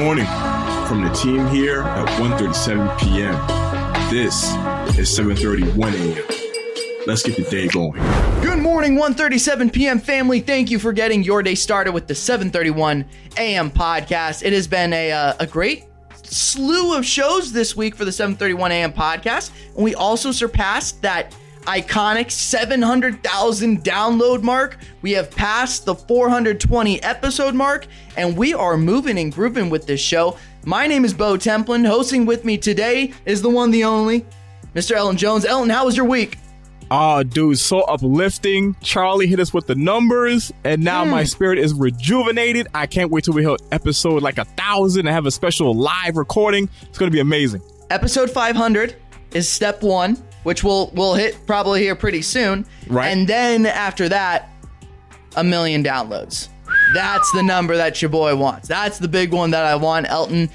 morning from the team here at 1:37 p.m. This is 7:31 a.m. Let's get the day going. Good morning, 1:37 p.m. family. Thank you for getting your day started with the 7:31 a.m. podcast. It has been a great slew of shows this week for the 7:31 a.m. podcast, and we also surpassed that iconic 700,000 download mark. We have passed the 420 episode mark, and we are moving and grooving with this show. My name is Bo Templin. Hosting with me today is the one, the only, Mr. Elton Jones. Elton, how was your week? Oh, dude, so uplifting. Charlie hit us with the numbers, and now my spirit is rejuvenated. I can't wait till we hit episode like 1,000 and have a special live recording. It's going to be amazing. Episode 500 is step one, which we'll hit probably here pretty soon. Right. And then after that, 1 million downloads. That's the number that your boy wants. That's the big one that I want, Elton.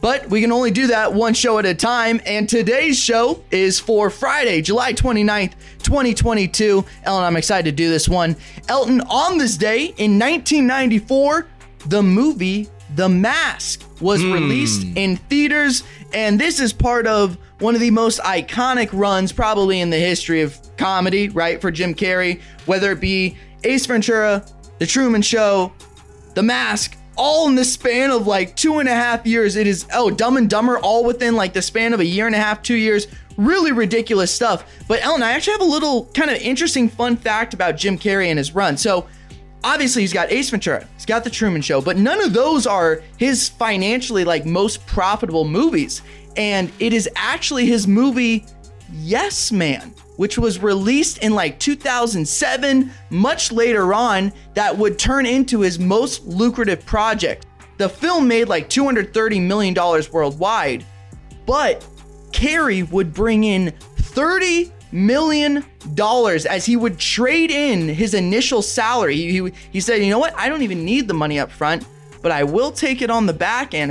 But we can only do that one show at a time. And today's show is for Friday, July 29th, 2022. Elton, I'm excited to do this one. Elton, on this day in 1994, the movie The Mask was released in theaters, and this is part of one of the most iconic runs probably in the history of comedy, right, for Jim Carrey, whether it be Ace Ventura, The Truman Show, The Mask, all in the span of like 2.5 years. It is, Dumb and Dumber, all within like the span of 1.5 years, 2 years. Really ridiculous stuff. But Ellen, I actually have a little kind of interesting fun fact about Jim Carrey and his run. So obviously, he's got Ace Ventura, he's got The Truman Show, but none of those are his financially like most profitable movies. And it is actually his movie, Yes Man, which was released in like 2007, much later on, that would turn into his most lucrative project. The film made like $230 million worldwide, but Carrey would bring in $30 million as he would trade in his initial salary. He said, you know what? I don't even need the money up front, but I will take it on the back end.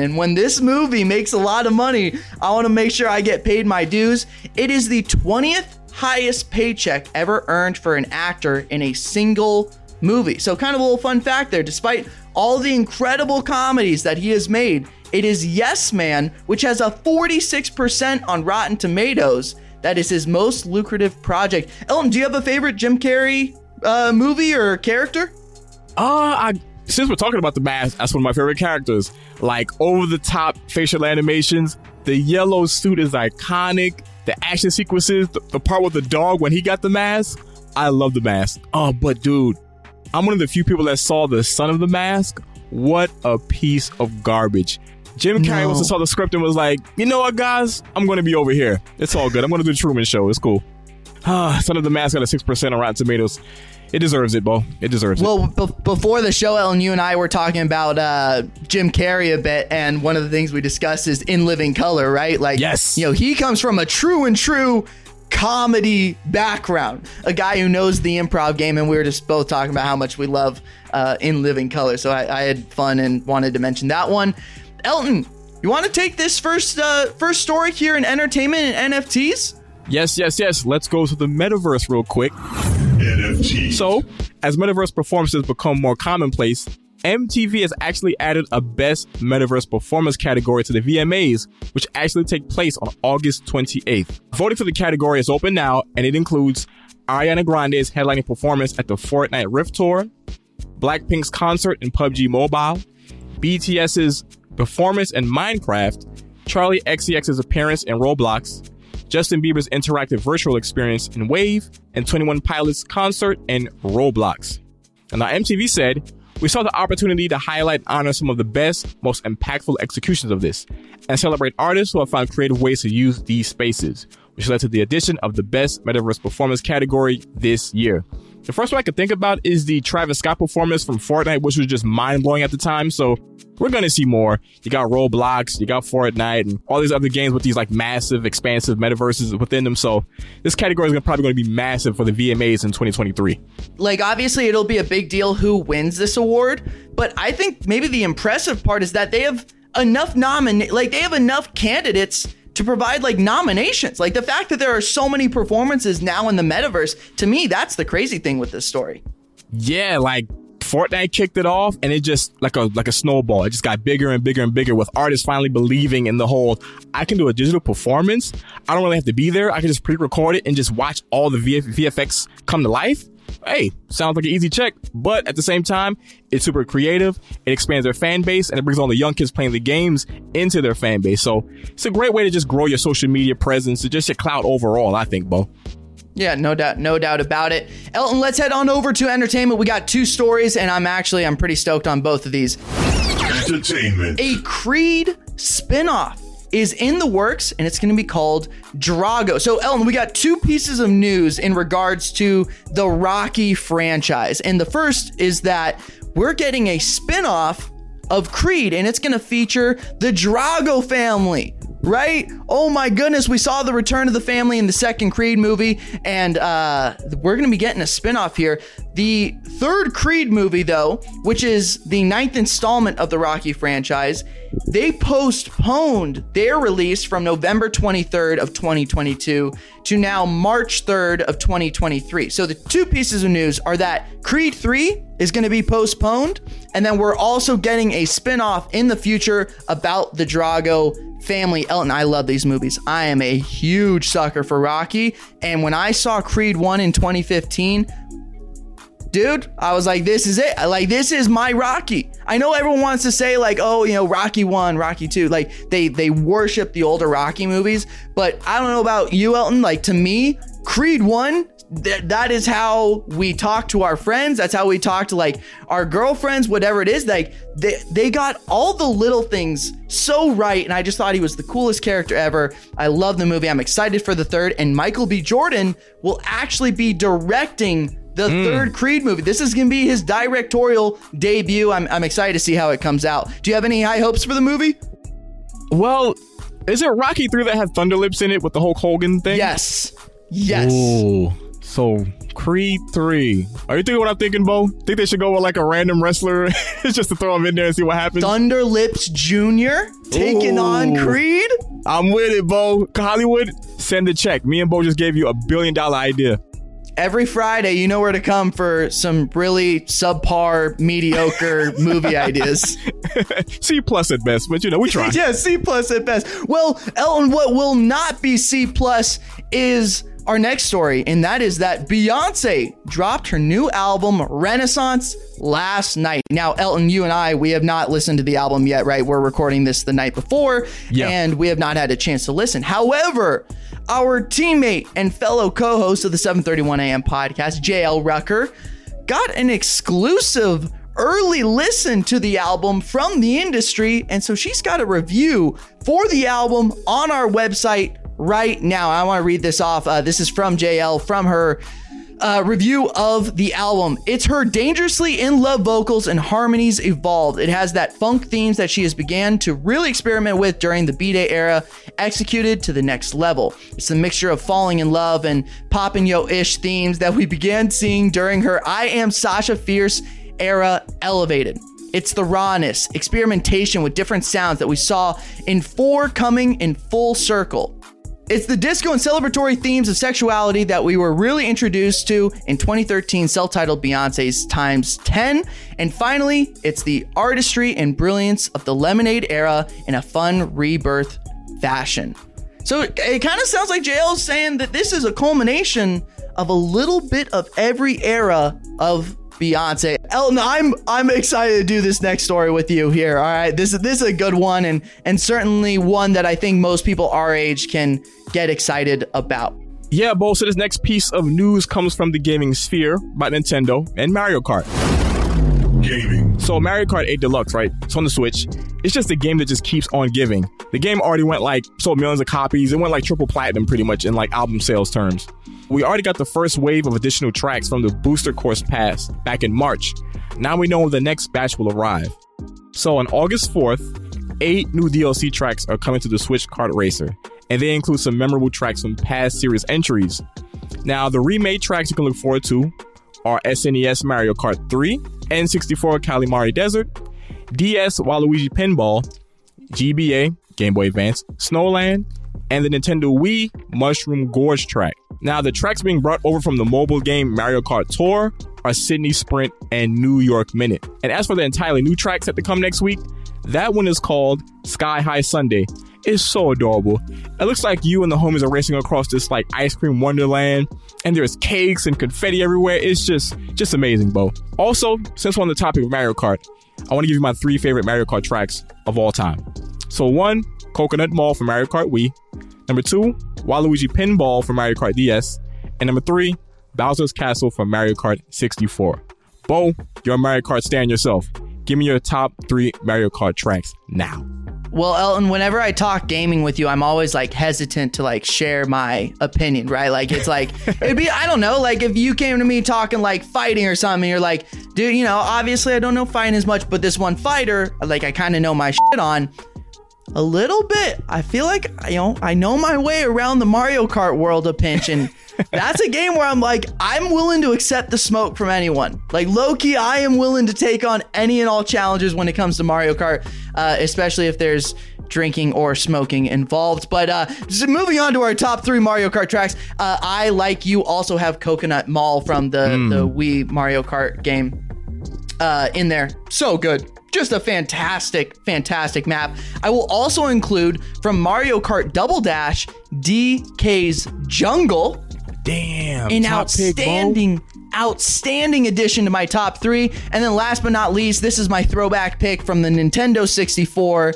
And when this movie makes a lot of money, I want to make sure I get paid my dues. It is the 20th highest paycheck ever earned for an actor in a single movie. So kind of a little fun fact there. Despite all the incredible comedies that he has made, it is Yes Man, which has a 46% on Rotten Tomatoes. That is his most lucrative project. Elton, do you have a favorite Jim Carrey movie or character? Since we're talking about The Mask, that's one of my favorite characters. Like, over-the-top facial animations. The yellow suit is iconic. The action sequences, the part with the dog when he got the mask. I love The Mask. Oh, but dude, I'm one of the few people that saw the Son of the Mask. What a piece of garbage. Jim Carrey also saw the script and was like, you know what, guys? I'm going to be over here. It's all good. I'm going to do The Truman Show. It's cool. Son of the Mask got a 6% on Rotten Tomatoes. It deserves it, Bo. It deserves it. Well, before the show, Ellen, you and I were talking about Jim Carrey a bit, and one of the things we discussed is In Living Color, right? Like, yes. You know, he comes from a true comedy background, a guy who knows the improv game, and we were just both talking about how much we love In Living Color. So I had fun and wanted to mention that one. Elton, you want to take this first story here in entertainment and NFTs? Yes. Let's go to the metaverse real quick. NFTs. So, as metaverse performances become more commonplace, MTV has actually added a Best Metaverse Performance category to the VMAs, which actually take place on August 28th. Voting for the category is open now, and it includes Ariana Grande's headlining performance at the Fortnite Rift Tour, Blackpink's concert in PUBG Mobile, BTS's performance in Minecraft, Charlie XCX's appearance in Roblox, Justin Bieber's interactive virtual experience in Wave, and 21 Pilots' concert in Roblox. And now MTV said, we saw the opportunity to highlight and honor some of the best, most impactful executions of this, and celebrate artists who have found creative ways to use these spaces, which led to the addition of the Best Metaverse Performance category this year. The first one I could think about is the Travis Scott performance from Fortnite, which was just mind-blowing at the time, so we're going to see more. You got Roblox, you got Fortnite, and all these other games with these like massive, expansive metaverses within them. So this category is probably going to be massive for the VMAs in 2023. Like, obviously, it'll be a big deal who wins this award, but I think maybe the impressive part is that they have enough enough candidates to provide like nominations. Like, the fact that there are so many performances now in the metaverse, to me, that's the crazy thing with this story. Yeah, like Fortnite kicked it off, and it just like a snowball. It just got bigger and bigger and bigger, with artists finally believing in the whole, I can do a digital performance. I don't really have to be there. I can just pre-record it and just watch all the VFX come to life. Hey, sounds like an easy check, but at the same time, it's super creative. It expands their fan base, and it brings all the young kids playing the games into their fan base. So it's a great way to just grow your social media presence, to just your clout overall, I think, Bo. Yeah, no doubt about it. Elton, let's head on over to entertainment. We got two stories, and I'm pretty stoked on both of these. Entertainment. A Creed spinoff is in the works, and it's going to be called Drago. So, Elton, we got two pieces of news in regards to the Rocky franchise. And the first is that we're getting a spinoff of Creed, and it's going to feature the Drago family, right? Oh my goodness, we saw the return of the family in the second Creed movie, and we're going to be getting a spinoff here. The third Creed movie, though, which is the 9th installment of the Rocky franchise, they postponed their release from November 23rd of 2022 to now March 3rd of 2023. So the two pieces of news are that Creed III is going to be postponed, and then we're also getting a spinoff in the future about the Drago family. Elton, I love these movies. I am a huge sucker for Rocky, and when I saw Creed 1 in 2015, dude, I was like, this is it. Like, this is my Rocky. I know everyone wants to say, like, oh, you know, Rocky 1, Rocky 2. Like, they worship the older Rocky movies. But I don't know about you, Elton. Like, to me, Creed 1, that is how we talk to our friends. That's how we talk to, like, our girlfriends, whatever it is. Like, they got all the little things so right. And I just thought he was the coolest character ever. I love the movie. I'm excited for the third. And Michael B. Jordan will actually be directing the third Creed movie. This is going to be his directorial debut. I'm excited to see how it comes out. Do you have any high hopes for the movie? Well, is it Rocky 3 that had Thunderlips in it with the Hulk Hogan thing? Yes. Ooh, so Creed 3. Are you thinking what I'm thinking, Bo? Think they should go with like a random wrestler just to throw him in there and see what happens? Thunderlips Jr. taking on Creed? I'm with it, Bo. Hollywood, send a check. Me and Bo just gave you $1 billion idea. Every Friday, you know where to come for some really subpar, mediocre movie ideas. C+ at best, but you know, we try. Yeah, C+ at best. Well, Elton, what will not be C+ is our next story, and that is that Beyonce dropped her new album, Renaissance, last night. Now, Elton, you and I, we have not listened to the album yet, right? We're recording this the night before, and we have not had a chance to listen. However, our teammate and fellow co-host of the 7:31 a.m. podcast, JL Rucker, got an exclusive early listen to the album from the industry, and so she's got a review for the album on our website right now. I want to read this off. This is from JL, from her review of the album. It's her dangerously in love vocals and harmonies evolved. It has that funk themes that she has began to really experiment with during the B-Day era, executed to the next level. It's a mixture of falling in love and poppin' yo-ish themes that we began seeing during her I Am Sasha Fierce era elevated. It's the rawness, experimentation with different sounds that we saw in 4 coming in full circle. It's the disco and celebratory themes of sexuality that we were really introduced to in 2013, self-titled Beyonce's Times 10. And finally, it's the artistry and brilliance of the Lemonade era in a fun rebirth fashion. So it kind of sounds like JL's saying that this is a culmination of a little bit of every era of Beyonce. Elton, I'm excited to do this next story with you here. All right, this is a good one, and certainly one that I think most people our age can get excited about. Yeah, Bo. So this next piece of news comes from the gaming sphere about Nintendo and Mario Kart. Gaming. So Mario Kart 8 Deluxe, right? It's on the Switch. It's just a game that just keeps on giving. The game already went sold millions of copies. It went triple platinum pretty much in album sales terms. We already got the first wave of additional tracks from the Booster Course Pass back in March. Now we know when the next batch will arrive. So on August 4th, 8 new DLC tracks are coming to the Switch Kart Racer, and they include some memorable tracks from past series entries. Now, the remade tracks you can look forward to are SNES Mario Kart 3, N64 Calamari Desert, DS Waluigi Pinball, GBA, Game Boy Advance, Snowland, and the Nintendo Wii Mushroom Gorge track. Now, the tracks being brought over from the mobile game Mario Kart Tour are Sydney Sprint and New York Minute. And as for the entirely new tracks that to come next week, that one is called Sky High Sunday. It's so adorable. It looks like you and the homies are racing across this like ice cream wonderland, and there's cakes and confetti everywhere. It's just amazing, Bo. Also, since we're on the topic of Mario Kart, I want to give you my 3 favorite Mario Kart tracks of all time. So 1, Coconut Mall for Mario Kart Wii. Number 2, Waluigi Pinball for Mario Kart DS. And number 3, Bowser's Castle for Mario Kart 64. Bo, you're a Mario Kart stan yourself. Give me your top 3 Mario Kart tracks now. Well, Elton, whenever I talk gaming with you, I'm always like hesitant to like share my opinion, right? Like it's like, it'd be, I don't know, like if you came to me talking like fighting or something, you're like, dude, you know, obviously I don't know fighting as much, but this one fighter, like I kind of know my shit on a little bit. I feel like, you know, I know my way around the Mario Kart world a pinch, and that's a game where I'm like, I'm willing to accept the smoke from anyone. Like, low-key, I am willing to take on any and all challenges when it comes to Mario Kart, especially if there's drinking or smoking involved. But just moving on to our top 3 Mario Kart tracks, I, like you, also have Coconut Mall from the Wii Mario Kart game in there. So good. Just a fantastic, fantastic map. I will also include from Mario Kart Double Dash, DK's Jungle. Damn. An outstanding addition to my top 3. And then last but not least, this is my throwback pick from the Nintendo 64,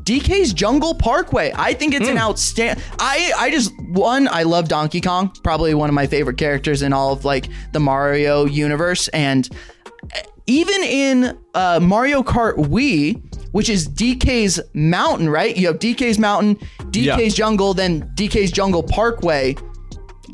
DK's Jungle Parkway. I think it's an outstanding... I love Donkey Kong. Probably one of my favorite characters in all of like the Mario universe. And even in Mario Kart Wii, which is DK's Mountain, right? You have DK's Mountain, DK's Jungle, then DK's Jungle Parkway.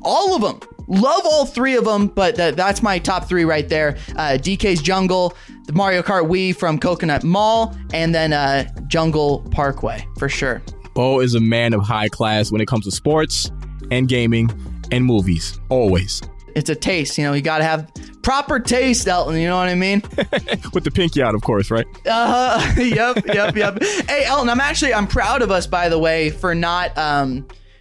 All of them. Love all 3 of them, but that's my top 3 right there. DK's Jungle, the Mario Kart Wii from Coconut Mall, and then Jungle Parkway, for sure. Bo is a man of high class when it comes to sports and gaming and movies, always. It's a taste, you know, you got to have proper taste, Elton, you know what I mean? With the pinky out, of course, right? Yep. Hey, Elton, I'm proud of us, by the way, for not...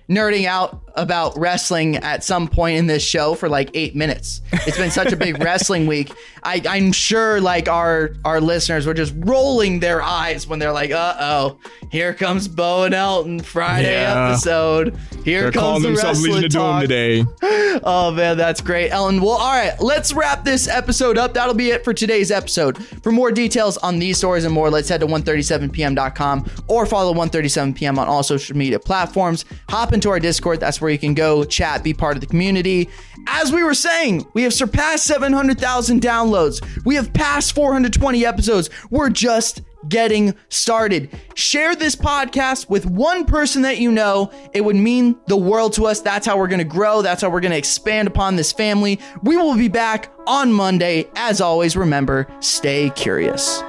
nerding out about wrestling at some point in this show for like 8 minutes. It's been such a big wrestling week. I'm sure like our listeners were just rolling their eyes when they're like, uh-oh, here comes Bo and Elton Friday episode. They're comes the wrestling to talk. Today. Oh man, that's great, Elton. Well, all right, let's wrap this episode up. That'll be it for today's episode. For more details on these stories and more, let's head to 137pm.com or follow 137pm on all social media platforms. Hop into our Discord. That's where you can go chat, be part of the community. As we were saying, we have surpassed 700,000 downloads. We have passed 420 episodes. We're just getting started. Share this podcast with one person that you know. It would mean the world to us. That's how we're going to grow. That's how we're going to expand upon this family. We will be back on Monday. As always, remember, stay curious.